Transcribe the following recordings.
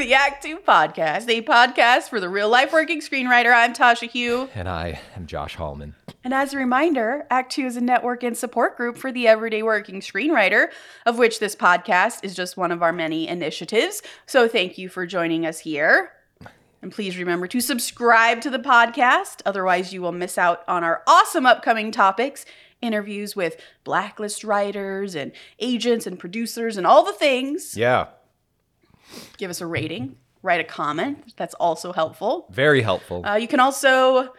to the Act Two Podcast, a podcast for the real life working screenwriter. I'm Tasha Hugh. And I am Josh Hallman. And as a reminder, Act Two is a network and support group for the everyday working screenwriter, of which this podcast is just one of our many initiatives. So thank you for joining us here. And please remember to subscribe to the podcast. Otherwise, you will miss out on our awesome upcoming topics, interviews with Blacklist writers and agents and producers and all the things. Yeah. Give us a rating. Write a comment. That's also helpful. Very helpful. You can also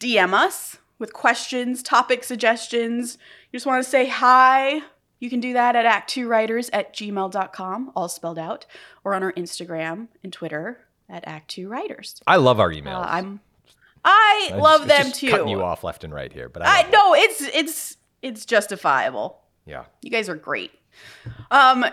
DM us with questions, topic suggestions. You just want to say hi. You can do that at act2writers@gmail.com, all spelled out, or on our Instagram and Twitter at act2writers. I love our emails. I love them too. Cutting you off left and right here, but I know it's justifiable. Yeah, you guys are great.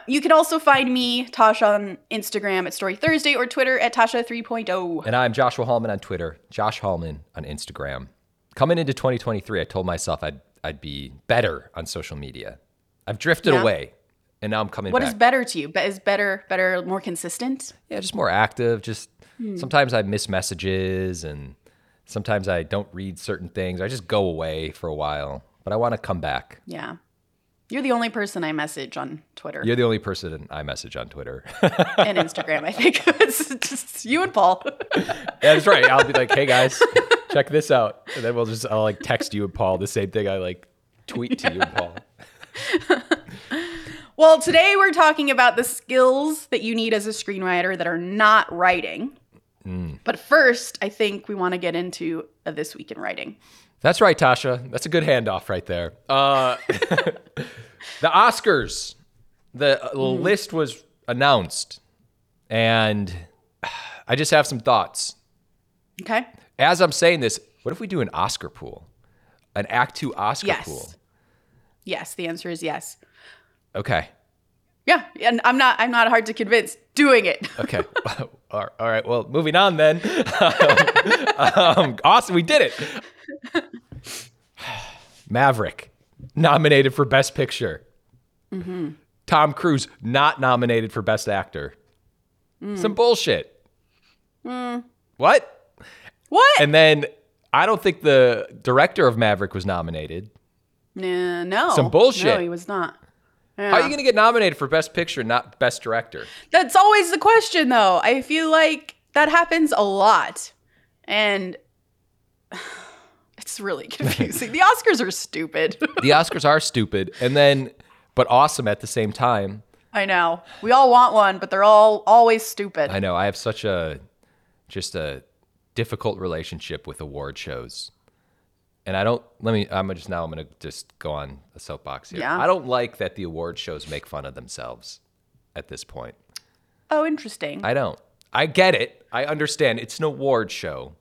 You can also find me, Tasha, on Instagram at Story Thursday or Twitter at Tasha 3.0. And I'm Joshua Hallman on Twitter, Josh Hallman on Instagram. Coming into 2023, I told myself I'd be better on social media. I've drifted away, and now I'm coming back. What is better to you? Is better, more consistent? Yeah, just more active. Just sometimes I miss messages and. Sometimes I don't read certain things. I just go away for a while, but I want to come back. Yeah. You're the only person I message on Twitter. You're the only person I message on Twitter. And Instagram, I think. It's just you and Paul. Yeah, that's right. I'll be like, hey, guys, check this out. And then I'll like text you and Paul the same thing I like tweet to you and Paul. Well, today we're talking about the skills that you need as a screenwriter that are not writing. But first, I think we want to get into This Week in Writing. That's right, Tasha. That's a good handoff right there. The Oscars, the list was announced, and I just have some thoughts. Okay. As I'm saying this, what if we do an Oscar pool? An Act Two Oscar pool? Yes, the answer is yes. Okay. Yeah, and I'm not hard to convince doing it. Okay. All right. Well, moving on then. Awesome. We did it. Maverick, nominated for Best Picture. Mm-hmm. Tom Cruise, not nominated for Best Actor. Some bullshit. What? And then I don't think the director of Maverick was nominated. No. Some bullshit. No, he was not. Yeah. How are you going to get nominated for Best Picture, not Best Director? That's always the question, though. I feel like that happens a lot. And it's really confusing. The Oscars are stupid. The Oscars are stupid. And then, but awesome at the same time. I know. We all want one, but they're all always stupid. I know. I have such a difficult relationship with award shows. And I'm going to just go on a soapbox here. Yeah. I don't like that the award shows make fun of themselves at this point. Oh, interesting. I don't. I get it. I understand. It's an award show.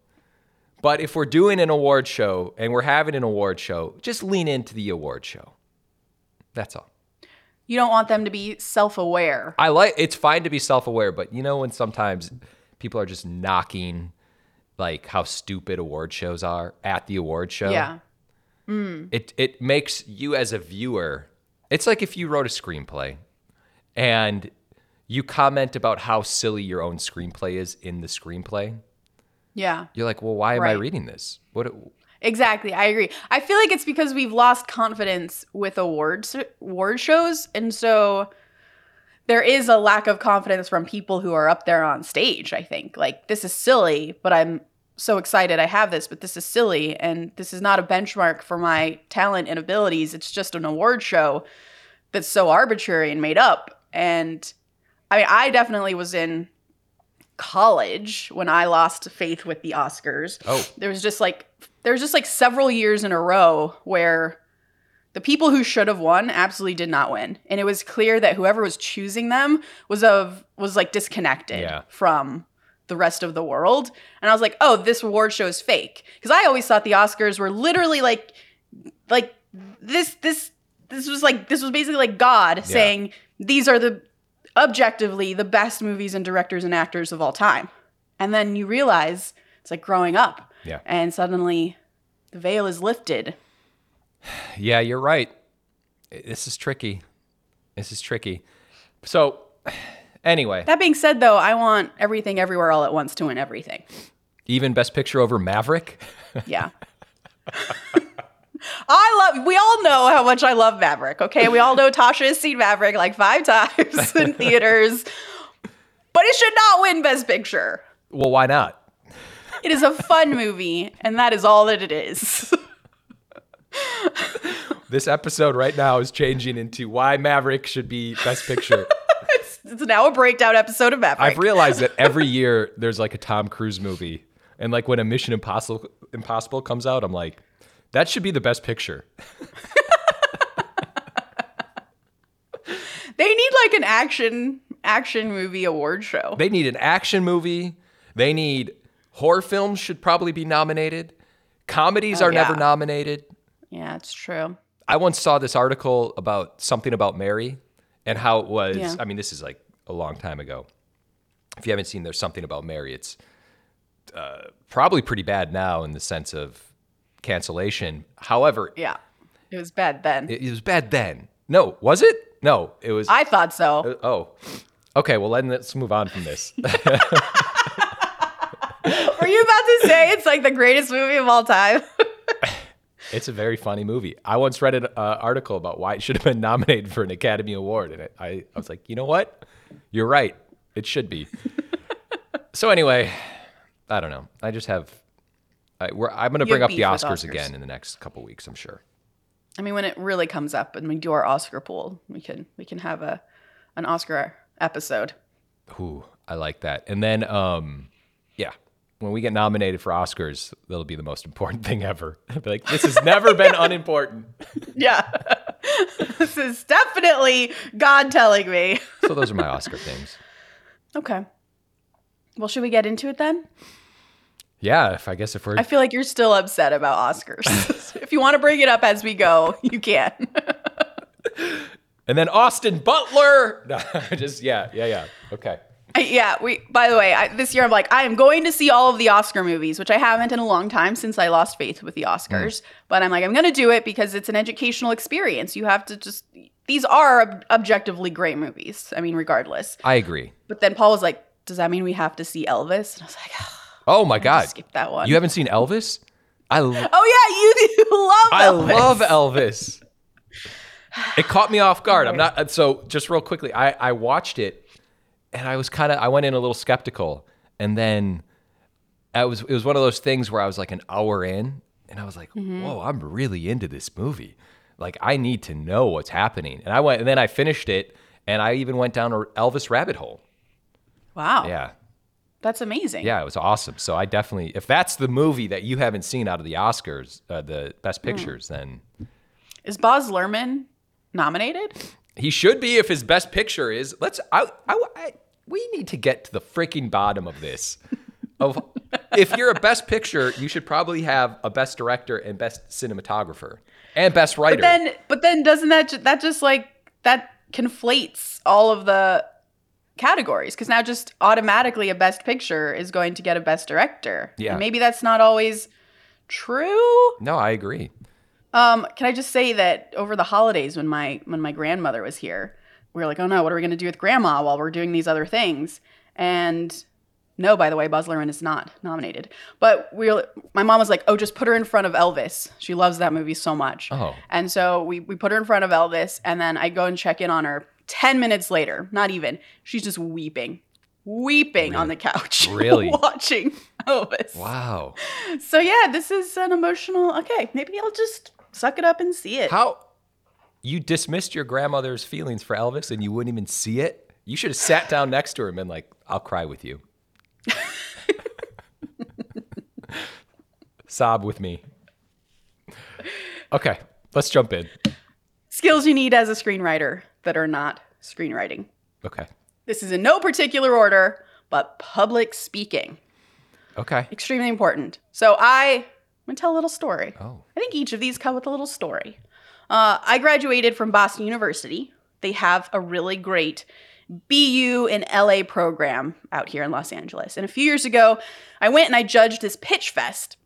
But if we're doing an award show and we're having an award show, just lean into the award show. That's all. You don't want them to be self-aware. It's fine to be self-aware, but you know when sometimes people are just knocking like how stupid award shows are at the award show. Yeah. It makes you as a viewer, it's like if you wrote a screenplay and you comment about how silly your own screenplay is in the screenplay. Yeah. You're like, well, why am I reading this? Exactly. I agree. I feel like it's because we've lost confidence with award shows. And so there is a lack of confidence from people who are up there on stage, I think. Like, this is silly, but I'm so excited I have this, but this is silly, and this is not a benchmark for my talent and abilities. It's just an award show that's so arbitrary and made up. And I mean, I definitely was in college when I lost faith with the Oscars. Oh. There was just like several years in a row where the people who should have won absolutely did not win. And it was clear that whoever was choosing them was disconnected from the rest of the world. And I was like, oh, this award show is fake. Because I always thought the Oscars were literally like this was basically like God saying, these are objectively the best movies and directors and actors of all time. And then you realize it's like growing up. Yeah. And suddenly the veil is lifted. Yeah, you're right. This is tricky. So Anyway. That being said, though, I want Everything Everywhere All at Once to win everything. Even Best Picture over Maverick? Yeah. We all know how much I love Maverick, okay? We all know Tasha has seen Maverick like 5 times in theaters. But it should not win Best Picture. Well, why not? It is a fun movie, and that is all that it is. This episode right now is changing into why Maverick should be Best Picture. It's now a breakdown episode of Maverick. I've realized that every year there's like a Tom Cruise movie. And like when a Mission Impossible comes out, I'm like, that should be the Best Picture. They need like an action movie award show. They need an action movie. They need horror films should probably be nominated. Comedies are never nominated. Yeah, it's true. I once saw this article about something about Mary and how it was. Yeah. I mean, this is like a long time ago. If you haven't seen There's Something About Mary, it's probably pretty bad now in the sense of cancellation. However, yeah, it was bad then. It was bad then. No, was it? No, it was. I thought so. Okay. Well, let's move on from this. Were you about to say it's like the greatest movie of all time? It's a very funny movie. I once read an article about why it should have been nominated for an Academy Award. And I was like, you know what? You're right. It should be. So anyway, I don't know. I just have... I'm going to bring up the Oscars again in the next couple weeks, I'm sure. I mean, when it really comes up and we do our Oscar pool, we can have an Oscar episode. Ooh, I like that. And then, yeah. When we get nominated for Oscars, that'll be the most important thing ever. I'll be like, this has never been unimportant. Yeah. This is definitely God telling me. So those are my Oscar things. Okay. Well, should we get into it then? Yeah, I feel like you're still upset about Oscars. If you want to bring it up as we go, you can. And then Austin Butler. No, yeah. Okay. By the way, this year I'm like, I am going to see all of the Oscar movies, which I haven't in a long time since I lost faith with the Oscars. Mm. But I'm like, I'm going to do it because it's an educational experience. You have to these are objectively great movies. I mean, regardless. I agree. But then Paul was like, does that mean we have to see Elvis? And I was like, oh my God. Skip that one. You haven't seen Elvis? You love Elvis. I love Elvis. It caught me off guard. So just real quickly, I watched it. And I went in a little skeptical, and then it was one of those things where I was like an hour in, and I was like, mm-hmm. Whoa, I'm really into this movie. Like, I need to know what's happening. And then I finished it, and I even went down an Elvis rabbit hole. Wow. Yeah. That's amazing. Yeah, it was awesome. So I definitely, if that's the movie that you haven't seen out of the Oscars, the Best Pictures, then. Is Baz Luhrmann nominated? He should be if his Best Picture is. We need to get to the freaking bottom of this. If you're a Best Picture, you should probably have a Best Director and Best Cinematographer and Best Writer. But then doesn't that just like that conflates all of the categories? Because now just automatically a Best Picture is going to get a Best Director. Yeah. And maybe that's not always true. No, I agree. Can I just say that over the holidays when my grandmother was here, we were like, oh no, what are we going to do with grandma while we're doing these other things? And no, by the way, Baz Luhrmann is not nominated. But my mom was like, oh, just put her in front of Elvis. She loves that movie so much. Oh. And so we put her in front of Elvis, and then I go and check in on her 10 minutes later, not even. She's just weeping really? On the couch. Really? Watching Elvis. Wow. So yeah, this is an emotional, okay, maybe I'll just suck it up and see it. How? You dismissed your grandmother's feelings for Elvis and you wouldn't even see it? You should have sat down next to her and been like, I'll cry with you. Sob with me. Okay, let's jump in. Skills you need as a screenwriter that are not screenwriting. Okay. This is in no particular order, but public speaking. Okay. Extremely important. So I'm going to tell a little story. Oh. I think each of these come with a little story. I graduated from Boston University. They have a really great BU in LA program out here in Los Angeles. And a few years ago, I went and I judged this pitch fest.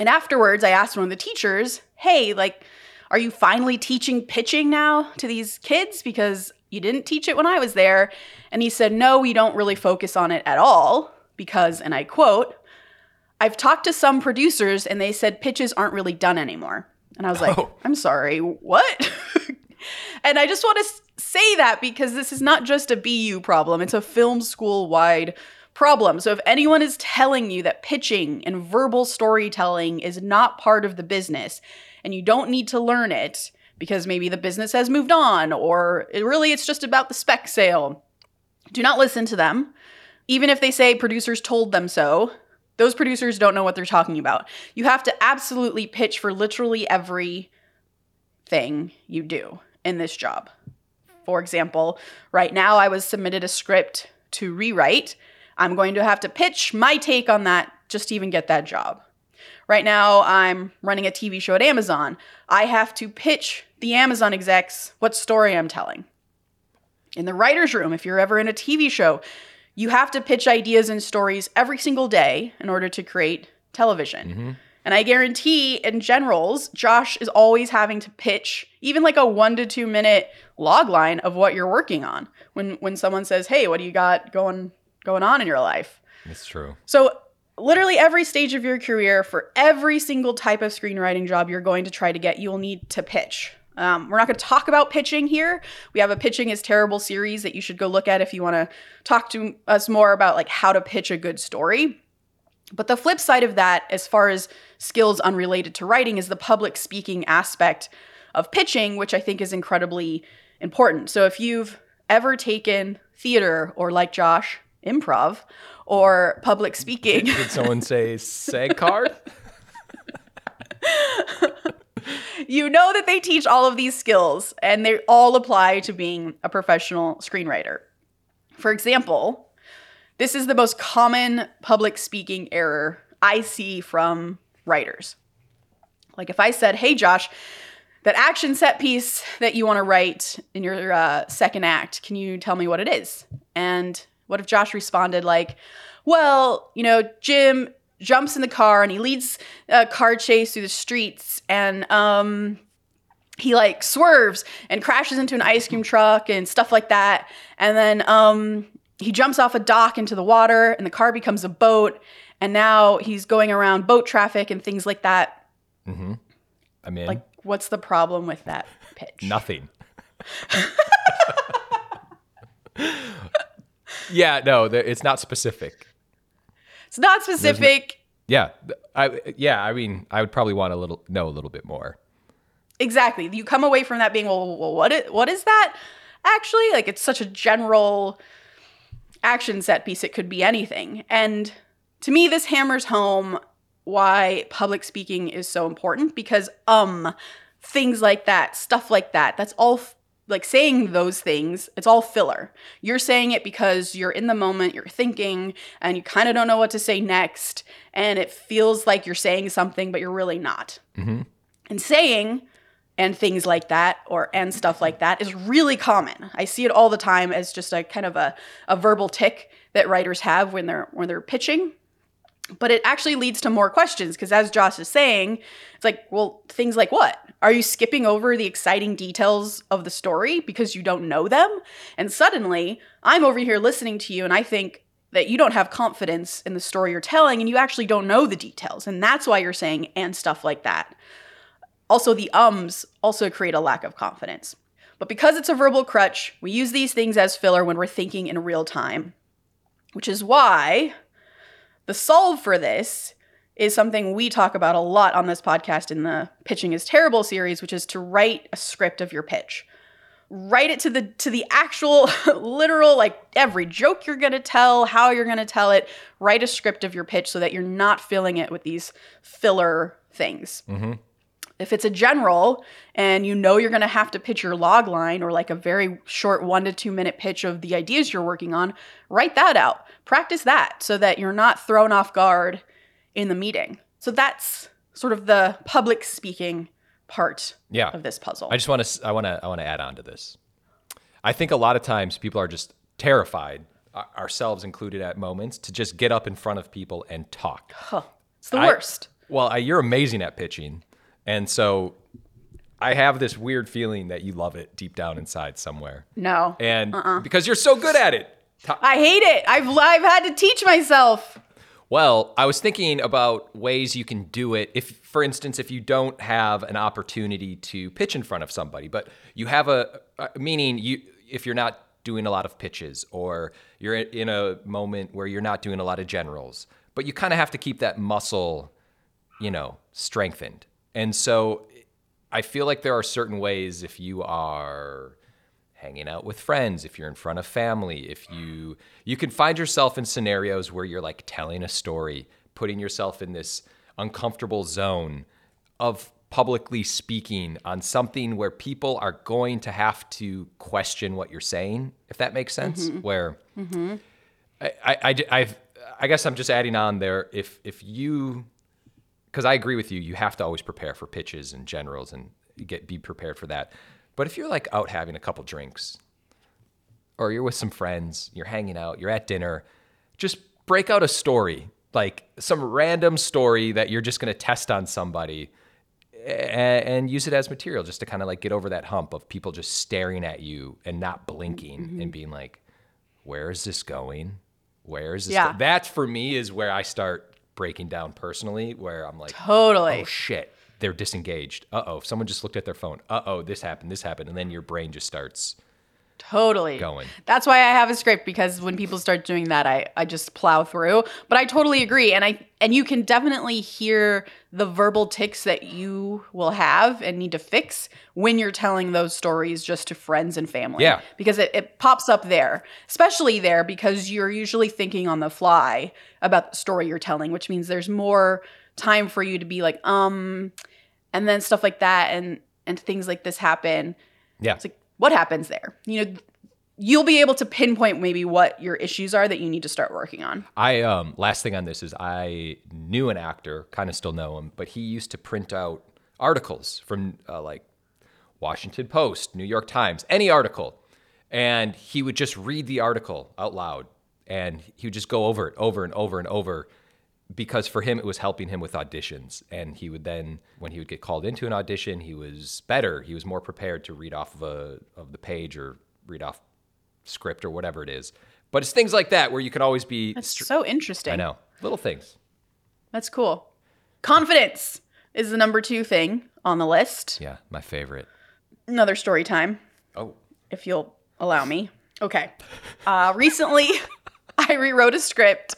And afterwards, I asked one of the teachers, hey, like, are you finally teaching pitching now to these kids? Because you didn't teach it when I was there. And he said, no, we don't really focus on it at all because, and I quote, I've talked to some producers and they said pitches aren't really done anymore. And I was like, I'm sorry, what? And I just want to say that because this is not just a BU problem. It's a film school-wide problem. So if anyone is telling you that pitching and verbal storytelling is not part of the business and you don't need to learn it because maybe the business has moved on or really it's just about the spec sale, do not listen to them. Even if they say producers told them so, those producers don't know what they're talking about. You have to absolutely pitch for literally every thing you do in this job. For example, right now I was submitted a script to rewrite. I'm going to have to pitch my take on that just to even get that job. Right now I'm running a TV show at Amazon. I have to pitch the Amazon execs what story I'm telling. In the writer's room, if you're ever in a TV show, you have to pitch ideas and stories every single day in order to create television. Mm-hmm. And I guarantee in generals, Josh is always having to pitch even like a 1 to 2 minute log line of what you're working on. When someone says, hey, what do you got going on in your life? It's true. So literally every stage of your career, for every single type of screenwriting job you're going to try to get, you'll need to pitch. We're not going to talk about pitching here. We have a Pitching is Terrible series that you should go look at if you want to talk to us more about like how to pitch a good story. But the flip side of that, as far as skills unrelated to writing, is the public speaking aspect of pitching, which I think is incredibly important. So if you've ever taken theater or, like Josh, improv or public speaking. Did someone say SAG card? You know that they teach all of these skills and they all apply to being a professional screenwriter. For example, this is the most common public speaking error I see from writers. Like if I said, hey, Josh, that action set piece that you want to write in your second act, can you tell me what it is? And what if Josh responded like, well, you know, Jim jumps in the car and he leads a car chase through the streets and he like swerves and crashes into an ice cream truck and stuff like that. And then he jumps off a dock into the water and the car becomes a boat. And now he's going around boat traffic and things like that. Mm-hmm. I mean, like, what's the problem with that pitch? Nothing. Yeah, no, it's not specific. It's not specific. I mean, I would probably want a little bit more. Exactly. You come away from that being, well, what is that actually? Like, it's such a general action set piece. It could be anything. And to me, this hammers home why public speaking is so important because things like that, stuff like that, that's all like saying those things, it's all filler. You're saying it because you're in the moment, you're thinking, and you kind of don't know what to say next, and it feels like you're saying something, but you're really not. Mm-hmm. And saying and things like that or and stuff like that is really common. I see it all the time as just a kind of a verbal tic that writers have when they're pitching. But it actually leads to more questions because as Josh is saying, it's like, well, things like what? Are you skipping over the exciting details of the story because you don't know them? And suddenly I'm over here listening to you and I think that you don't have confidence in the story you're telling and you actually don't know the details. And that's why you're saying and stuff like that. Also, the ums also create a lack of confidence. But because it's a verbal crutch, we use these things as filler when we're thinking in real time, which is why the solve for this is something we talk about a lot on this podcast in the Pitching is Terrible series, which is to write a script of your pitch. Write it to the actual literal, like every joke you're going to tell, how you're going to tell it. Write a script of your pitch so that you're not filling it with these filler things. Mm-hmm. If it's a general and you know you're going to have to pitch your log line or like a very short 1 to 2 minute pitch of the ideas you're working on, write that out. Practice that so that you're not thrown off guard in the meeting. So that's sort of the public speaking part of this puzzle. I just want to add on to this. I think a lot of times people are just terrified, ourselves included at moments, to just get up in front of people and talk. Huh. It's the worst. Well, you're amazing at pitching. And so I have this weird feeling that you love it deep down inside somewhere. No. And because you're so good at it. I hate it. I've had to teach myself. Well, I was thinking about ways you can do it if, for instance, if you don't have an opportunity to pitch in front of somebody, but you have if you're not doing a lot of pitches or you're in a moment where you're not doing a lot of generals, but you kind of have to keep that muscle, strengthened. And so I feel like there are certain ways if you are hanging out with friends, if you're in front of family, if you can find yourself in scenarios where you're like telling a story, putting yourself in this uncomfortable zone of publicly speaking on something where people are going to have to question what you're saying, if that makes sense, where I guess I'm just adding on there, if you, because I agree with you, you have to always prepare for pitches and generals and be prepared for that. But if you're like out having a couple drinks or you're with some friends, you're hanging out, you're at dinner, just break out a story, like some random story that you're just going to test on somebody and use it as material just to kind of like get over that hump of people just staring at you and not blinking and being like, where is this going? Where is this? Yeah. That for me is where I start breaking down personally, where I'm like, totally. Oh shit. They're disengaged. Uh-oh, someone just looked at their phone. Uh-oh, this happened. And then your brain just starts totally going. That's why I have a script, because when people start doing that, I just plow through. But I totally agree. And you can definitely hear the verbal tics that you will have and need to fix when you're telling those stories just to friends and family. Yeah. Because it pops up there, especially there, because you're usually thinking on the fly about the story you're telling, which means there's more time for you to be like, and then stuff like that and things like this happen. Yeah. It's like, what happens there? You'll be able to pinpoint maybe what your issues are that you need to start working on. I last thing on this is I knew an actor, kind of still know him, but he used to print out articles from like Washington Post, New York Times, any article. And he would just read the article out loud and he would just go over it over and over and over. Because for him, it was helping him with auditions. And he would then, when he would get called into an audition, he was better. He was more prepared to read off of the page or read off script or whatever it is. But it's things like that where you can always be... That's so interesting. I know. Little things. That's cool. Confidence is the number 2 thing on the list. Yeah, my favorite. Another story time. Oh. If you'll allow me. Okay. Recently, I rewrote a script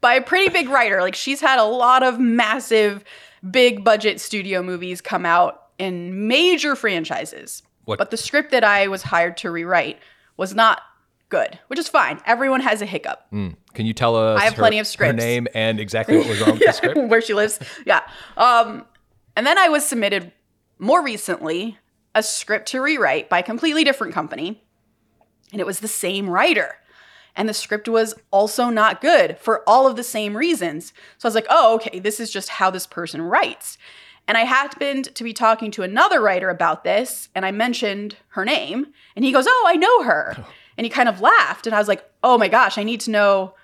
by a pretty big writer. Like, she's had a lot of massive, big-budget studio movies come out in major franchises. What? But the script that I was hired to rewrite was not good, which is fine. Everyone has a hiccup. Can you tell us her name and exactly what was wrong with the script? Where she lives. Yeah. And then I was submitted, more recently, a script to rewrite by a completely different company. And it was the same writer. And the script was also not good for all of the same reasons. So I was like, oh, okay, this is just how this person writes. And I happened to be talking to another writer about this, and I mentioned her name. And he goes, oh, I know her. Oh. And he kind of laughed. And I was like, oh my gosh, I need to know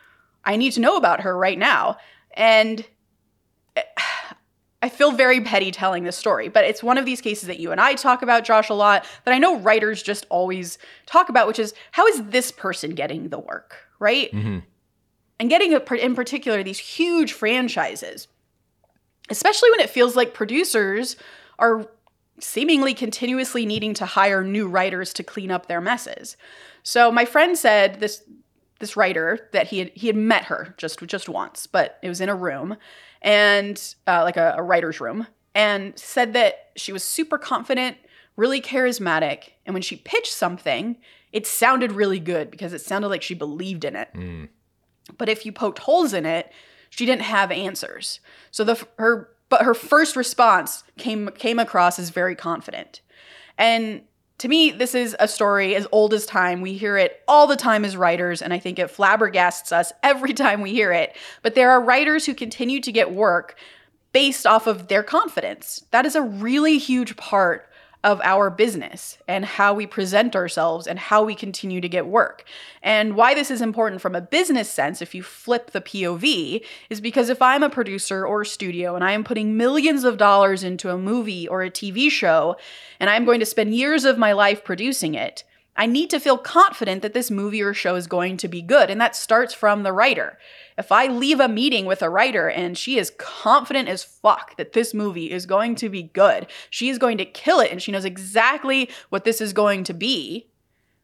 about her right now. And I feel very petty telling this story, but it's one of these cases that you and I talk about, Josh, a lot, that I know writers just always talk about, which is, how is this person getting the work, right? Mm-hmm. And getting, in particular, these huge franchises, especially when it feels like producers are seemingly continuously needing to hire new writers to clean up their messes. So my friend said this writer that he had met her just once, but it was in a room, and like a writer's room, and said that she was super confident, really charismatic, and when she pitched something, it sounded really good because it sounded like she believed in it. But if you poked holes in it, she didn't have answers. So her first response came across as very confident. And to me, this is a story as old as time. We hear it all the time as writers, and I think it flabbergasts us every time we hear it. But there are writers who continue to get work based off of their confidence. That is a really huge part of our business and how we present ourselves and how we continue to get work. And why this is important from a business sense, if you flip the POV, is because if I'm a producer or a studio and I am putting millions of dollars into a movie or a TV show, and I'm going to spend years of my life producing it, I need to feel confident that this movie or show is going to be good. And that starts from the writer. If I leave a meeting with a writer and she is confident as fuck that this movie is going to be good, she is going to kill it and she knows exactly what this is going to be,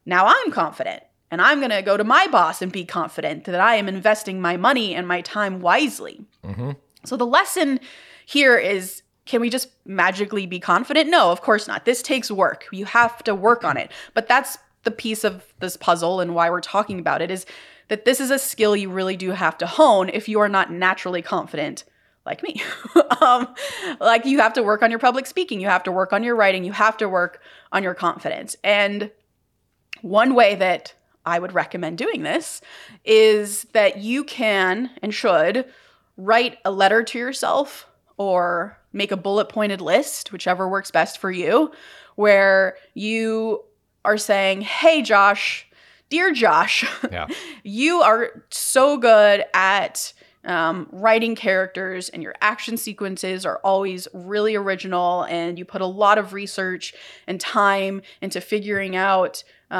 now I'm confident. And I'm going to go to my boss and be confident that I am investing my money and my time wisely. Mm-hmm. So the lesson here is, can we just magically be confident? No, of course not. This takes work. You have to work on it. But that's the piece of this puzzle and why we're talking about it, is that this is a skill you really do have to hone if you are not naturally confident like me. Like, you have to work on your public speaking. You have to work on your writing. You have to work on your confidence. And one way that I would recommend doing this is that you can and should write a letter to yourself or make a bullet-pointed list, whichever works best for you, where you are saying, hey, Josh, dear Josh, yeah. You are so good at writing characters and your action sequences are always really original and you put a lot of research and time into figuring out the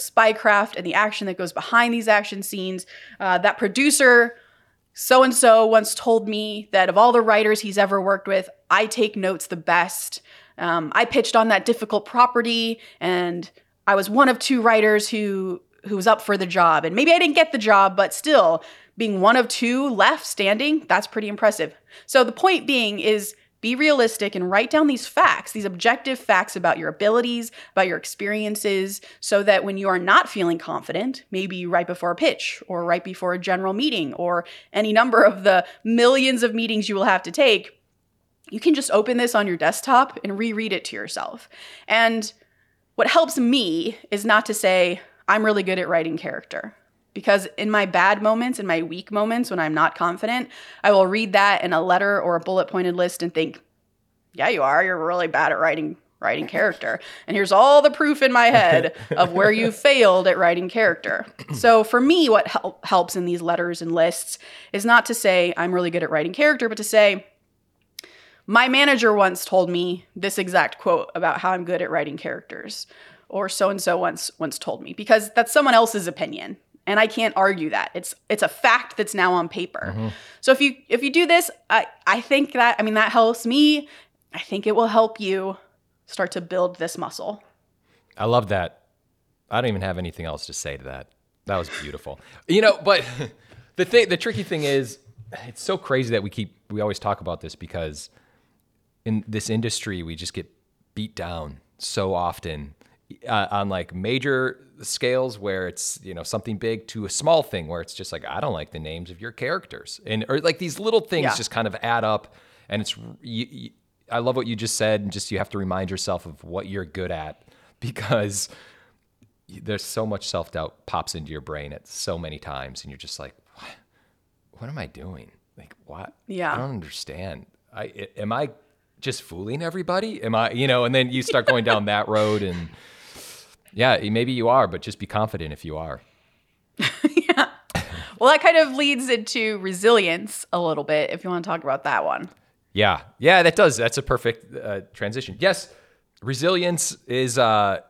spycraft and the action that goes behind these action scenes. That producer so-and-so once told me that of all the writers he's ever worked with, I take notes the best. I pitched on that difficult property and I was one of two writers who was up for the job. And maybe I didn't get the job, but still being one of two left standing, that's pretty impressive. So the point being is, be realistic and write down these facts, these objective facts about your abilities, about your experiences, so that when you are not feeling confident, maybe right before a pitch or right before a general meeting or any number of the millions of meetings you will have to take, you can just open this on your desktop and reread it to yourself. And what helps me is not to say, I'm really good at writing character. Because in my bad moments, in my weak moments when I'm not confident, I will read that in a letter or a bullet-pointed list and think, yeah, you are. You're really bad at writing character. And here's all the proof in my head of where you failed at writing character. So for me, what helps in these letters and lists is not to say I'm really good at writing character, but to say, my manager once told me this exact quote about how I'm good at writing characters, or so-and-so once told me, because that's someone else's opinion. And I can't argue that. It's a fact that's now on paper. Mm-hmm. So if you do this, I think that, I mean, that helps me. I think it will help you start to build this muscle. I love that. I don't even have anything else to say to that. That was beautiful. But the tricky thing is, it's so crazy that we always talk about this, because in this industry, we just get beat down so often on like major scales where it's, something big to a small thing where it's just like, I don't like the names of your characters. And, or like these little things just kind of add up. And it's, I love what you just said. And just, you have to remind yourself of what you're good at, because there's so much self-doubt pops into your brain at so many times. And you're just like, what am I doing? Like, what? Yeah. I don't understand. Am I just fooling everybody? Am I, and then you start going down that road and, yeah, maybe you are, but just be confident if you are. Yeah. Well, that kind of leads into resilience a little bit, if you want to talk about that one. Yeah. Yeah, that does. That's a perfect transition. Yes, resilience is, I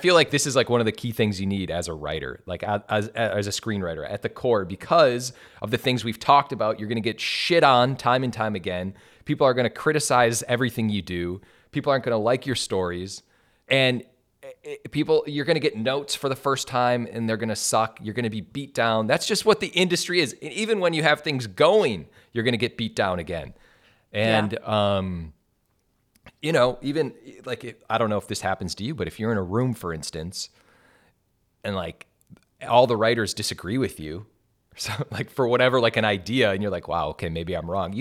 feel like this is like one of the key things you need as a writer, like as a screenwriter at the core, because of the things we've talked about. You're going to get shit on time and time again. People are going to criticize everything you do. People aren't going to like your stories. And you're going to get notes for the first time and they're going to suck. You're going to be beat down. That's just what the industry is. And even when you have things going, you're going to get beat down again. And, even like, I don't know if this happens to you, but if you're in a room, for instance, and like all the writers disagree with you, so like for whatever, like an idea, and you're like, wow, okay, maybe I'm wrong.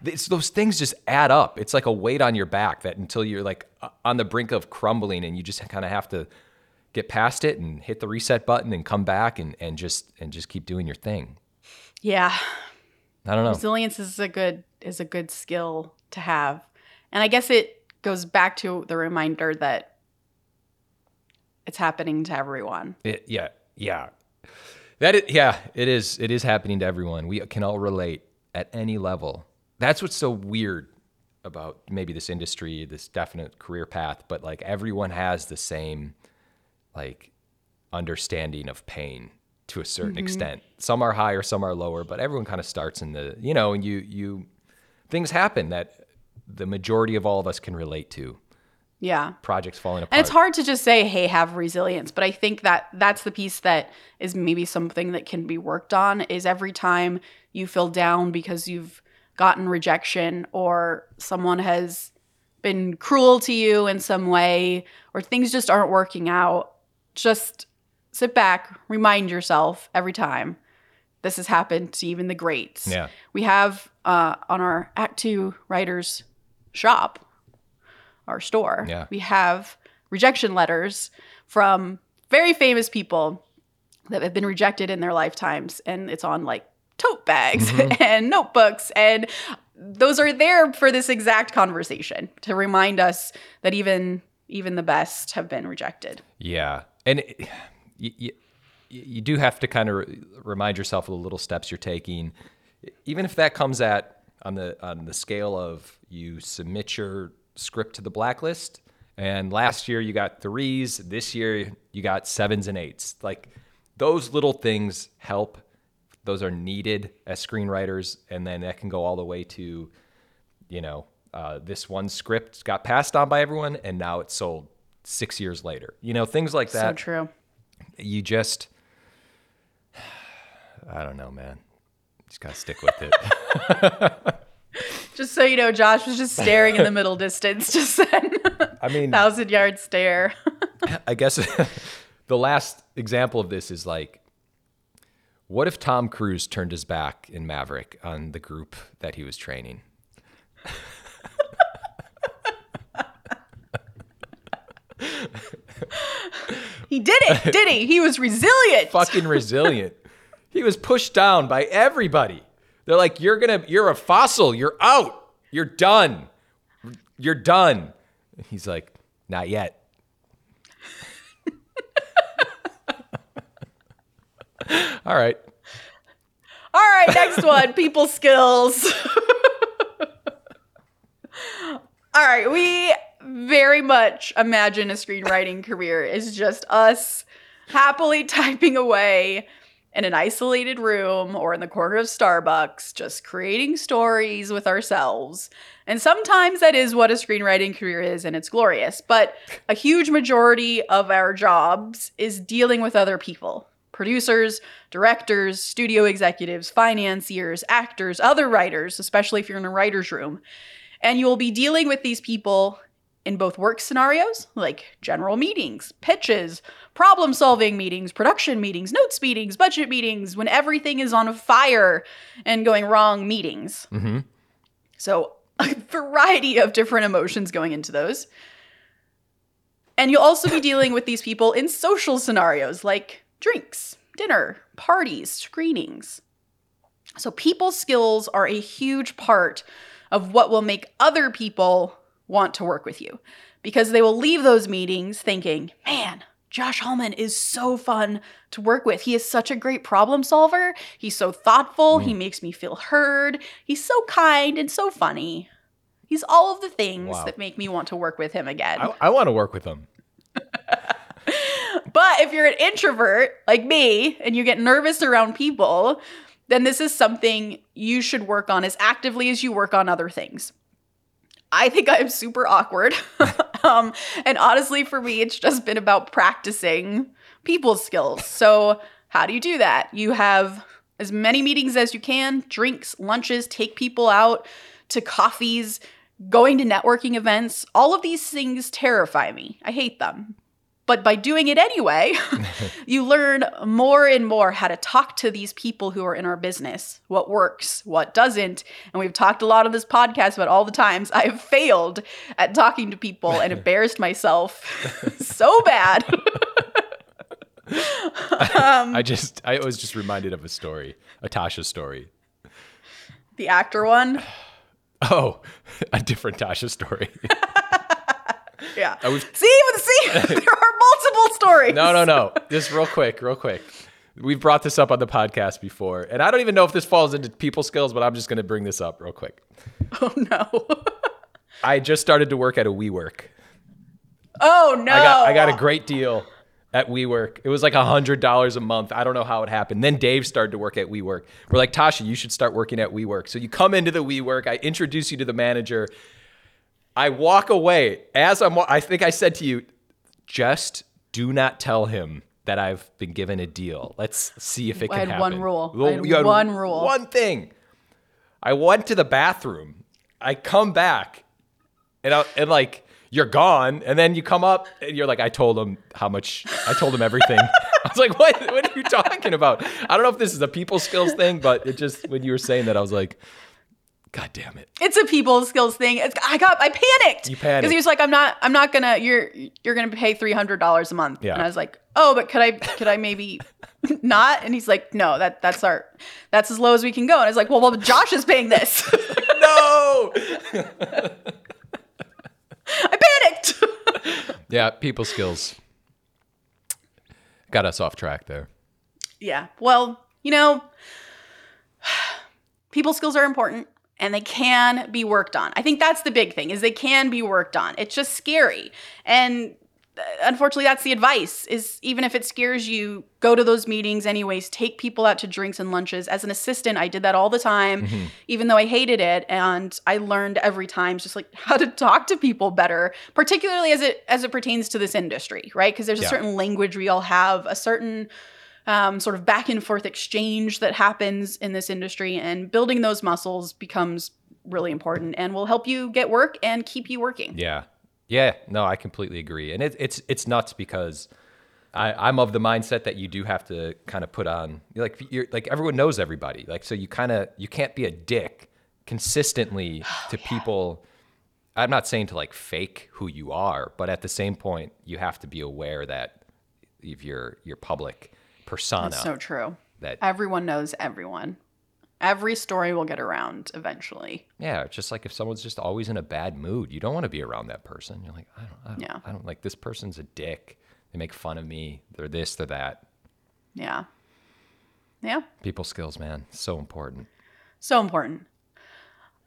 Those things just add up. It's like a weight on your back that until you're like on the brink of crumbling, and you just kind of have to get past it and hit the reset button and come back and just keep doing your thing. Yeah. I don't know. Resilience is a good skill to have. And I guess it goes back to the reminder that it's happening to everyone. It is happening to everyone. We can all relate at any level. That's what's so weird about maybe this industry, this definite career path, but like everyone has the same like understanding of pain to a certain extent. Some are higher, some are lower, but everyone kind of starts in the, you know, and you things happen that the majority of all of us can relate to. Yeah. Projects falling apart. And it's hard to just say, hey, have resilience. But I think that that's the piece that is maybe something that can be worked on is every time you feel down because you've gotten rejection or someone has been cruel to you in some way or things just aren't working out, just sit back, remind yourself every time this has happened to even the greats. Yeah. We have on our Act Two writers shop, our store, we have rejection letters from very famous people that have been rejected in their lifetimes. And it's on like tote bags and notebooks. And those are there for this exact conversation to remind us that even the best have been rejected. Yeah. And you do have to kind of remind yourself of the little steps you're taking. Even if that comes at on the scale of you submit your script to the blacklist and last year you got 3s, this year you got 7s and 8s. Like those little things help. Those are needed as screenwriters, and then that can go all the way to, you know, this one script got passed on by everyone and now it's sold 6 years later, you know, things like that. So true. You just, I don't know, man, just gotta stick with it. Just so you know, Josh was just staring in the middle distance, just then. I mean, 1,000-yard stare. I guess the last example of this is like, what if Tom Cruise turned his back in Maverick on the group that he was training? He did it, did he? He was resilient. Fucking resilient. He was pushed down by everybody. They're like, you're a fossil. You're out. You're done. You're done. And he's like, not yet. All right. All right. Next one. People skills. All right. We very much imagine a screenwriting career is just us happily typing away in an isolated room or in the corner of Starbucks, just creating stories with ourselves. And sometimes that is what a screenwriting career is, and it's glorious. But a huge majority of our jobs is dealing with other people. Producers, directors, studio executives, financiers, actors, other writers, especially if you're in a writer's room. And you will be dealing with these people in both work scenarios, like general meetings, pitches, problem-solving meetings, production meetings, notes meetings, budget meetings, when everything is on fire and going wrong meetings. Mm-hmm. So a variety of different emotions going into those. And you'll also be dealing with these people in social scenarios, like drinks, dinner, parties, screenings. So people skills are a huge part of what will make other people want to work with you, because they will leave those meetings thinking, man, Josh Holman is so fun to work with. He is such a great problem solver. He's so thoughtful. He makes me feel heard. He's so kind and so funny. He's all of the things that make me want to work with him again. I want to work with him. But if you're an introvert like me and you get nervous around people, then this is something you should work on as actively as you work on other things. I think I'm super awkward. And honestly, for me, it's just been about practicing people skills. So how do you do that? You have as many meetings as you can, drinks, lunches, take people out to coffees, going to networking events. All of these things terrify me. I hate them. But by doing it anyway, you learn more and more how to talk to these people who are in our business, what works, what doesn't. And we've talked a lot on this podcast about all the times I have failed at talking to people and embarrassed myself so bad. I was just reminded of a story, a Tasha story. The actor one? Oh, a different Tasha story. Yeah. See, there are multiple stories. No. Just real quick. We've brought this up on the podcast before, and I don't even know if this falls into people skills, but I'm just going to bring this up real quick. Oh, no. I just started to work at a WeWork. Oh, no. I got a great deal at WeWork. It was like $100 a month. I don't know how it happened. Then Dave started to work at WeWork. We're like, Tasha, you should start working at WeWork. So you come into the WeWork. I introduce you to the manager. I walk away. I think I said to you, just do not tell him that I've been given a deal. Let's see if it can happen. I had one rule. One thing. I went to the bathroom. I come back, and you're gone. And then you come up, and you're like, I told him how much. I told him everything. I was like, what are you talking about? I don't know if this is a people skills thing, but it just, when you were saying that, I was like, God damn it. It's a people skills thing. I panicked. You panicked. Because he was like, I'm not gonna, you're gonna pay $300 a month. Yeah. And I was like, oh, but could I maybe not? And he's like, no, that's as low as we can go. And I was like, well, Josh is paying this. No. I panicked. Yeah, people skills. Got us off track there. Yeah. Well, people skills are important. And they can be worked on. I think that's the big thing, is they can be worked on. It's just scary. And unfortunately, that's the advice, is even if it scares you, go to those meetings anyways. Take people out to drinks and lunches. As an assistant, I did that all the time, mm-hmm. even though I hated it. And I learned every time just like how to talk to people better, particularly as it pertains to this industry, right? Because there's a certain language we all have, a certain sort of back and forth exchange that happens in this industry, and building those muscles becomes really important and will help you get work and keep you working. Yeah. Yeah. No, I completely agree. And it's nuts because I'm of the mindset that you do have to kind of put on, you're like everyone knows everybody. Like, so you can't be a dick consistently to people. I'm not saying to like fake who you are, but at the same point, you have to be aware that if you're public persona. That's so true. That everyone knows everyone. Every story will get around eventually. Yeah, just like if someone's just always in a bad mood, you don't want to be around that person. You're like, I don't like, this person's a dick. They make fun of me. They're this, they're that. Yeah. Yeah. People skills, man. So important. So important.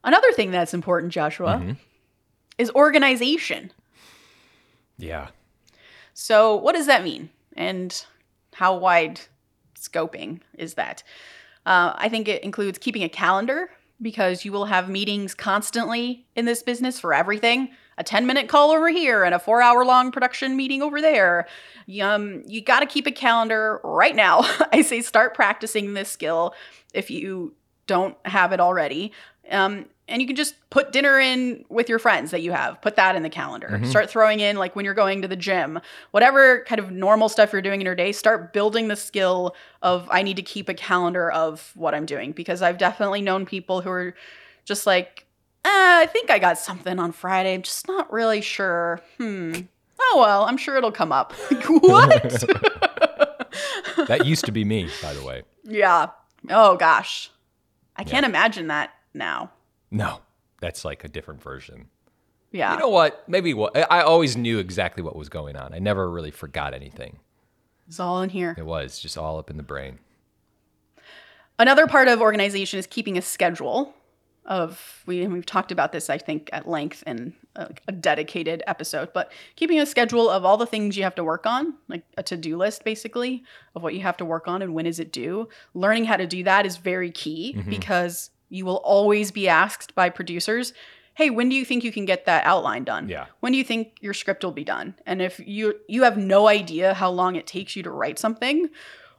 Another thing that's important, Joshua, mm-hmm. is organization. Yeah. So what does that mean? And how wide scoping is that? I think it includes keeping a calendar, because you will have meetings constantly in this business for everything. A 10-minute call over here and a 4-hour-long production meeting over there. You got to keep a calendar right now. I say start practicing this skill if you don't have it already. And you can just put dinner in with your friends that you have. Put that in the calendar. Mm-hmm. Start throwing in like when you're going to the gym. Whatever kind of normal stuff you're doing in your day, start building the skill of, I need to keep a calendar of what I'm doing. Because I've definitely known people who are just like, I think I got something on Friday. I'm just not really sure. Oh, well, I'm sure it'll come up. Like, what? That used to be me, by the way. Yeah. Oh, gosh. I can't imagine that now. No, that's like a different version. Yeah. You know what? I always knew exactly what was going on. I never really forgot anything. It's all in here. It was just all up in the brain. Another part of organization is keeping a schedule of, we've talked about this, I think, at length in a dedicated episode, but keeping a schedule of all the things you have to work on, like a to-do list, basically, of what you have to work on and when is it due. Learning how to do that is very key, mm-hmm. because you will always be asked by producers, hey, when do you think you can get that outline done? Yeah. When do you think your script will be done? And if you have no idea how long it takes you to write something,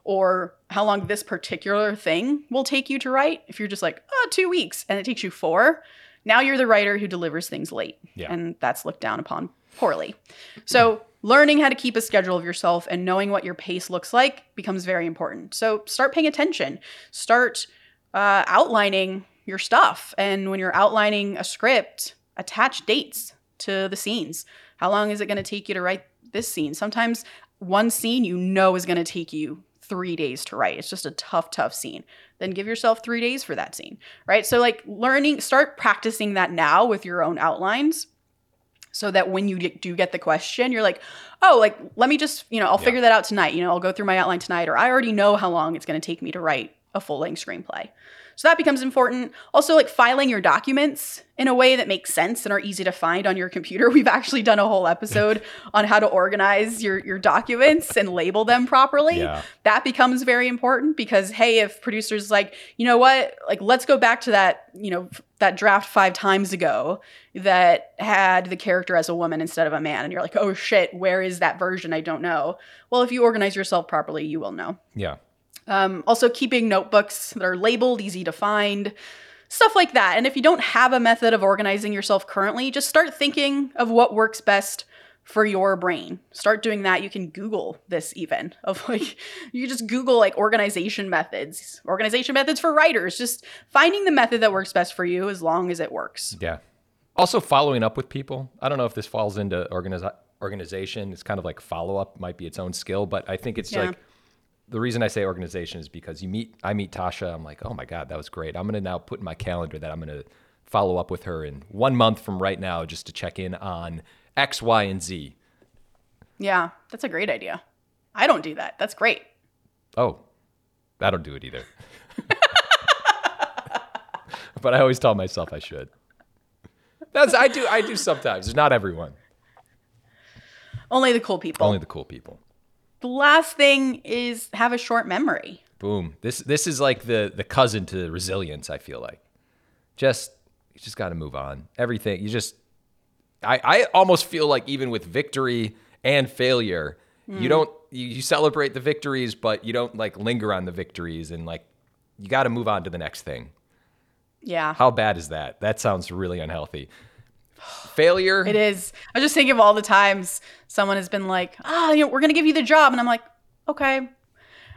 or how long this particular thing will take you to write, if you're just like, 2 weeks, and it takes you 4, now you're the writer who delivers things late. Yeah. And that's looked down upon poorly. So learning how to keep a schedule of yourself and knowing what your pace looks like becomes very important. So start paying attention. Start outlining your stuff. And when you're outlining a script, attach dates to the scenes. How long is it going to take you to write this scene? Sometimes one scene is going to take you 3 days to write. It's just a tough scene. Then give yourself 3 days for that scene, right? So like start practicing that now with your own outlines. so that when you do get the question, you're like, oh, like, let me just, you know, I'll figure that out tonight. You know, I'll go through my outline tonight, or I already know how long it's going to take me to write a full-length screenplay. So that becomes important. Also, like, filing your documents in a way that makes sense and are easy to find on your computer. We've actually done a whole episode on how to organize your documents and label them properly. Yeah. That becomes very important because, hey, if producers like, you know what, like, let's go back to that, you know, that draft 5 times ago that had the character as a woman instead of a man. And you're like, oh, shit, where is that version? I don't know. Well, if you organize yourself properly, you will know. Yeah. Also keeping notebooks that are labeled, easy to find, stuff like that. And if you don't have a method of organizing yourself currently, just start thinking of what works best for your brain. Start doing that. You can Google this even. Of like, you just Google like organization methods for writers. Just finding the method that works best for you as long as it works. Yeah. Also following up with people. I don't know if this falls into organization. It's kind of like follow-up might be its own skill, but I think it's like, the reason I say organization is because I meet Tasha. I'm like, oh my God, that was great. I'm going to now put in my calendar that I'm going to follow up with her in 1 month from right now just to check in on X, Y, and Z. Yeah, that's a great idea. I don't do that. That's great. Oh, I don't do it either. But I always tell myself I should. I do sometimes. It's not everyone. Only the cool people. Only the cool people. The last thing is have a short memory. Boom. This is like the cousin to resilience, I feel like. You just got to move on. Everything, I almost feel like even with victory and failure, you celebrate the victories, but you don't like linger on the victories, and like you got to move on to the next thing. Yeah. How bad is that? That sounds really unhealthy. Failure. It is. I just think of all the times someone has been like, you know, we're going to give you the job. And I'm like, okay. And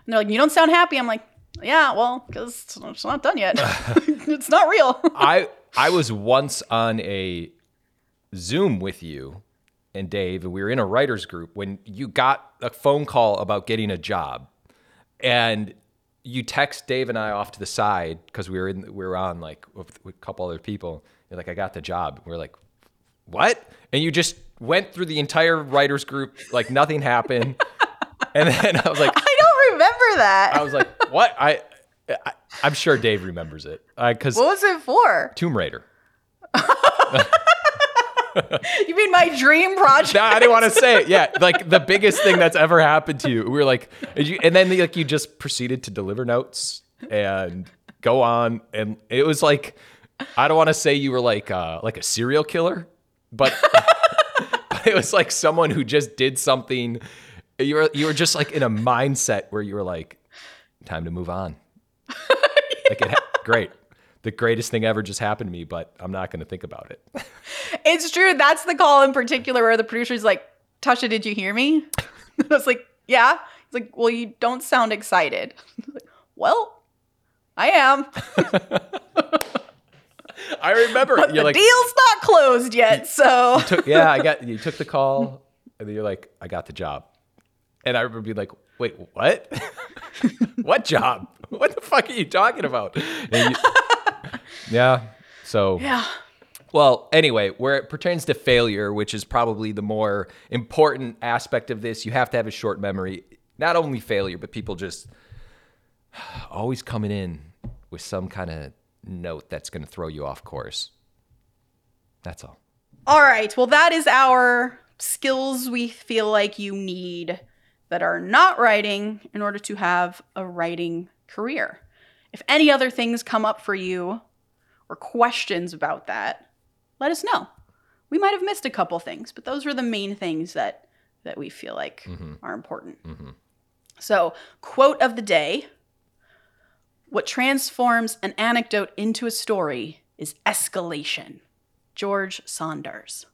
they're like, you don't sound happy. I'm like, yeah, well, because it's not done yet. It's not real. I was once on a Zoom with you and Dave, and we were in a writer's group when you got a phone call about getting a job. And you text Dave and I off to the side because we were on like with a couple other people. You're like, I got the job. We're like, what? And you just went through the entire writers group like nothing happened. And then I was like, I don't remember that. I was like, what? I'm sure Dave remembers it. Cause what was it for? Tomb Raider. You mean my dream project? No, I didn't want to say it. Yeah, like the biggest thing that's ever happened to you. We were like, and then like you just proceeded to deliver notes and go on, and it was like, I don't want to say you were like a serial killer, but it was like someone who just did something. You were just like in a mindset where you were like, time to move on. Like great. The greatest thing ever just happened to me, but I'm not going to think about it. It's true. That's the call in particular where the producer's like, Tasha, did you hear me? I was like, yeah. He's like, well, you don't sound excited. I like, well, I am. I remember. But you're the like, deal's not closed yet, so. You took the call, and then you're like, I got the job. And I remember being like, wait, what? What job? What the fuck are you talking about? Yeah. So, yeah. Well, anyway, where it pertains to failure, which is probably the more important aspect of this, you have to have a short memory. Not only failure, but people just always coming in with some kind of note that's going to throw you off course. That's all. All right. Well, that is our skills we feel like you need that are not writing in order to have a writing career. If any other things come up for you or questions about that, let us know. We might have missed a couple things, but those are the main things that we feel like are important. Mm-hmm. So, quote of the day, what transforms an anecdote into a story is escalation. George Saunders.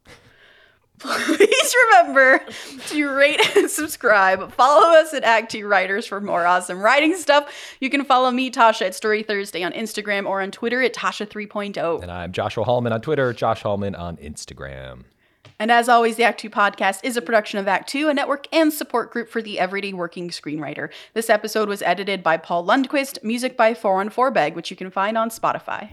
Please remember to rate and subscribe. Follow us at Act Two Writers for more awesome writing stuff. You can follow me, Tasha, at Story Thursday on Instagram or on Twitter at Tasha 3.0. And I'm Joshua Hallman on Twitter, Josh Hallman on Instagram. And as always, the Act Two Podcast is a production of Act Two, a network and support group for the everyday working screenwriter. This episode was edited by Paul Lundquist, music by 414bag, which you can find on Spotify.